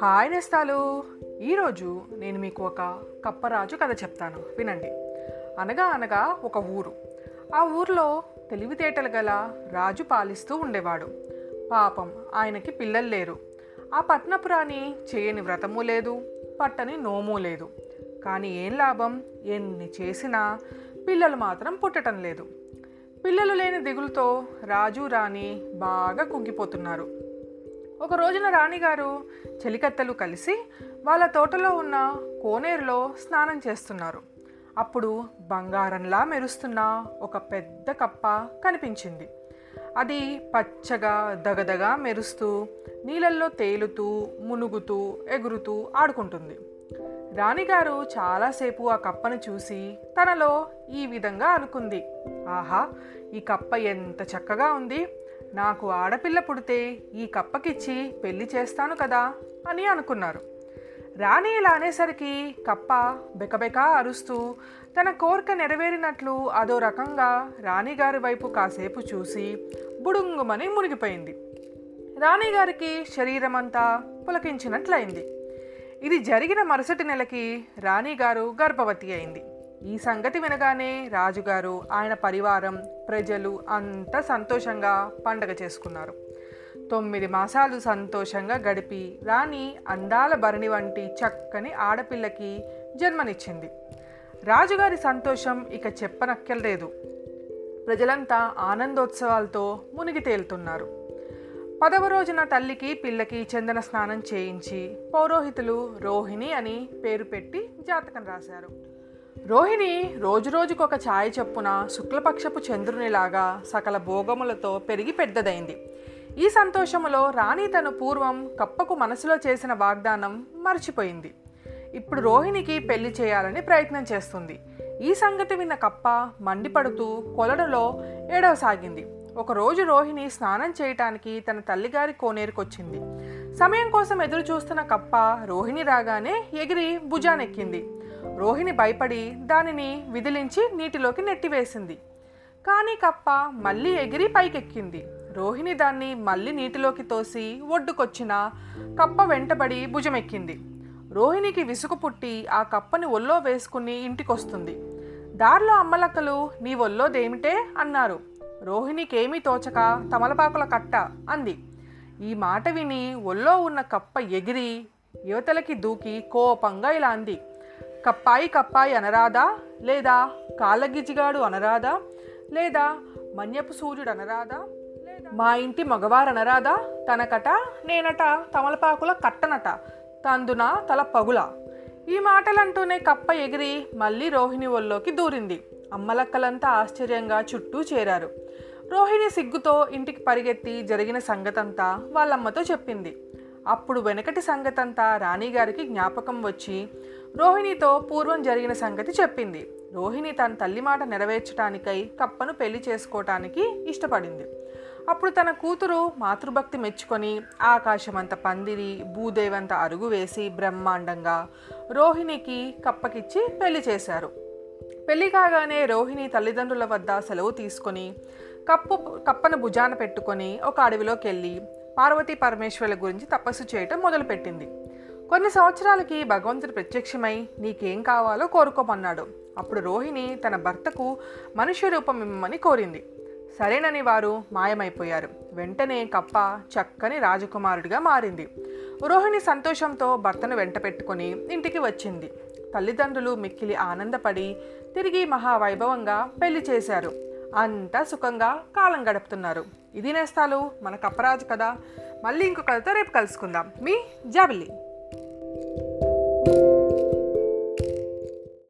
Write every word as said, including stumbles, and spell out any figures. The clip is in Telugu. హాయ్ నేస్తాలు, ఈరోజు నేను మీకు ఒక కప్పరాజు కథ చెప్తాను, వినండి. అనగా అనగా ఒక ఊరు. ఆ ఊర్లో తెలివితేటలు గల రాజు పాలిస్తూ ఉండేవాడు. పాపం, ఆయనకి పిల్లలు లేరు. ఆ పట్నపు రాణి చేయని వ్రతమూ లేదు, పట్టని నోమూ లేదు. కానీ ఏం లాభం, ఎన్ని చేసినా పిల్లలు మాత్రం పుట్టడం లేదు. పిల్లలు లేని దిగులుతో రాజు రాణి బాగా కుంగిపోతున్నారు. ఒక రోజున రాణిగారు చెలికత్తెలు కలిసి వాళ్ళ తోటలో ఉన్న కోనేరులో స్నానం చేస్తున్నారు. అప్పుడు బంగారంలా మెరుస్తున్న ఒక పెద్ద కప్ప కనిపించింది. అది పచ్చగా దగదగా మెరుస్తూ నీళ్ళల్లో తేలుతూ మునుగుతూ ఎగురుతూ ఆడుకుంటుంది. రాణిగారు చాలాసేపు ఆ కప్పను చూసి తనలో ఈ విధంగా అనుకుంది, ఆహా, ఈ కప్ప ఎంత చక్కగా ఉంది, నాకు ఆడపిల్ల పుడితే ఈ కప్పకిచ్చి పెళ్లి చేస్తాను కదా అని అనుకున్నారు. రాణి ఇలా అనేసరికి కప్ప బెకబెకా అరుస్తూ తన కోరిక నెరవేరినట్లు అదో రకంగా రాణిగారి వైపు కాసేపు చూసి బుడుంగుమని మునిగిపోయింది. రాణిగారికి శరీరమంతా పులకించినట్లయింది. ఇది జరిగిన మరుసటి నెలకి రాణిగారు గర్భవతి అయింది. ఈ సంగతి వినగానే రాజుగారు, ఆయన పరివారం, ప్రజలు అంతా సంతోషంగా పండగ చేసుకున్నారు. తొమ్మిది మాసాలు సంతోషంగా గడిపి రాణి అందాల భరణి వంటి చక్కని ఆడపిల్లకి జన్మనిచ్చింది. రాజుగారి సంతోషం ఇక చెప్పనక్కర్లేదు. ప్రజలంతా ఆనందోత్సవాలతో మునిగి తేలుతున్నారు. పదవ రోజున తల్లికి పిల్లకి చందన స్నానం చేయించి పౌరోహితులు రోహిణి అని పేరు పెట్టి జాతకం రాశారు. రోహిణి రోజురోజుకొక ఛాయ చొప్పున శుక్లపక్షపు చంద్రునిలాగా సకల భోగములతో పెరిగి పెద్దదైంది. ఈ సంతోషములో రాణి తను పూర్వం కప్పకు మనసులో చేసిన వాగ్దానం మర్చిపోయింది. ఇప్పుడు రోహిణికి పెళ్లి చేయాలని ప్రయత్నం చేస్తుంది. ఈ సంగతి విన్న కప్ప మండిపడుతూ కొలనులో ఏడవసాగింది. ఒకరోజు రోహిణి స్నానం చేయటానికి తన తల్లిగారి కోనేరుకొచ్చింది. సమయం కోసం ఎదురు చూస్తున్న కప్ప రోహిణి రాగానే ఎగిరి భుజానెక్కింది. రోహిణి భయపడి దానిని విదిలించి నీటిలోకి నెట్టివేసింది. కానీ కప్ప మళ్ళీ ఎగిరి పైకెక్కింది. రోహిణి దాన్ని మళ్ళీ నీటిలోకి తోసి ఒడ్డుకొచ్చిన కప్ప వెంటబడి భుజమెక్కింది. రోహిణికి విసుగు పుట్టి ఆ కప్పని ఒళ్ళో వేసుకుని ఇంటికొస్తుంది. దారిలో అమ్మలక్కలు, నీ ఒళ్ళోదేమిటే అన్నారు. రోహిణికేమీ తోచక తమలపాకుల కట్ట అంది. ఈ మాట విని ఒళ్ళో ఉన్న కప్ప ఎగిరి యువతలకి దూకి కోపంగా ఇలా అంది, కప్పాయి కప్పాయి అనరాదా, లేదా కాళ్ళగిజిగాడు అనరాదా, లేదా మన్యపు సూర్యుడు అనరాదా, లేదా మా ఇంటి మగవారు అనరాదా, తనకట నేనట తమలపాకుల కట్టనట, తందున తల పగుల. ఈ మాటలంటూనే కప్ప ఎగిరి మళ్ళీ రోహిణి ఒళ్ళోకి దూరింది. అమ్మలక్కలంతా ఆశ్చర్యంగా చుట్టూ చేరారు. రోహిణి సిగ్గుతో ఇంటికి పరిగెత్తి జరిగిన సంగతంతా వాళ్ళమ్మతో చెప్పింది. అప్పుడు వెనకటి సంగతంతా రాణిగారికి జ్ఞాపకం వచ్చి రోహిణితో పూర్వం జరిగిన సంగతి చెప్పింది. రోహిణి తన తల్లి మాట నెరవేర్చడానికై కప్పను పెళ్లి చేసుకోవటానికి ఇష్టపడింది. అప్పుడు తన కూతురు మాతృభక్తి మెచ్చుకొని ఆకాశమంత పందిరి, భూదేవంత అరుగు వేసి బ్రహ్మాండంగా రోహిణికి కప్పకిచ్చి పెళ్లి చేశారు. పెళ్లి కాగానే రోహిణి తల్లిదండ్రుల వద్ద సెలవు తీసుకొని కప్పు కప్పను భుజాన పెట్టుకొని ఒక అడవిలోకి వెళ్ళి పార్వతీ పరమేశ్వరుల గురించి తపస్సు చేయటం మొదలుపెట్టింది. కొన్ని సంవత్సరాలకి భగవంతుడు ప్రత్యక్షమై నీకేం కావాలో కోరుకోమన్నాడు. అప్పుడు రోహిణి తన భర్తకు మనుష్య రూపం ఇమ్మని కోరింది. సరేనని వారు మాయమైపోయారు. వెంటనే కప్ప చక్కని రాజకుమారుడిగా మారింది. రోహిణి సంతోషంతో భర్తను వెంట పెట్టుకొని ఇంటికి వచ్చింది. తల్లిదండ్రులు మిక్కిలి ఆనందపడి తిరిగి మహావైభవంగా పెళ్లి చేశారు. అంతా సుఖంగా కాలం గడుపుతున్నారు. ఇది నేస్తాలు మన కప్పరాజు కదా. మళ్ళీ ఇంకో కథతో రేపు కలుసుకుందాం. మీ జాబిల్లి.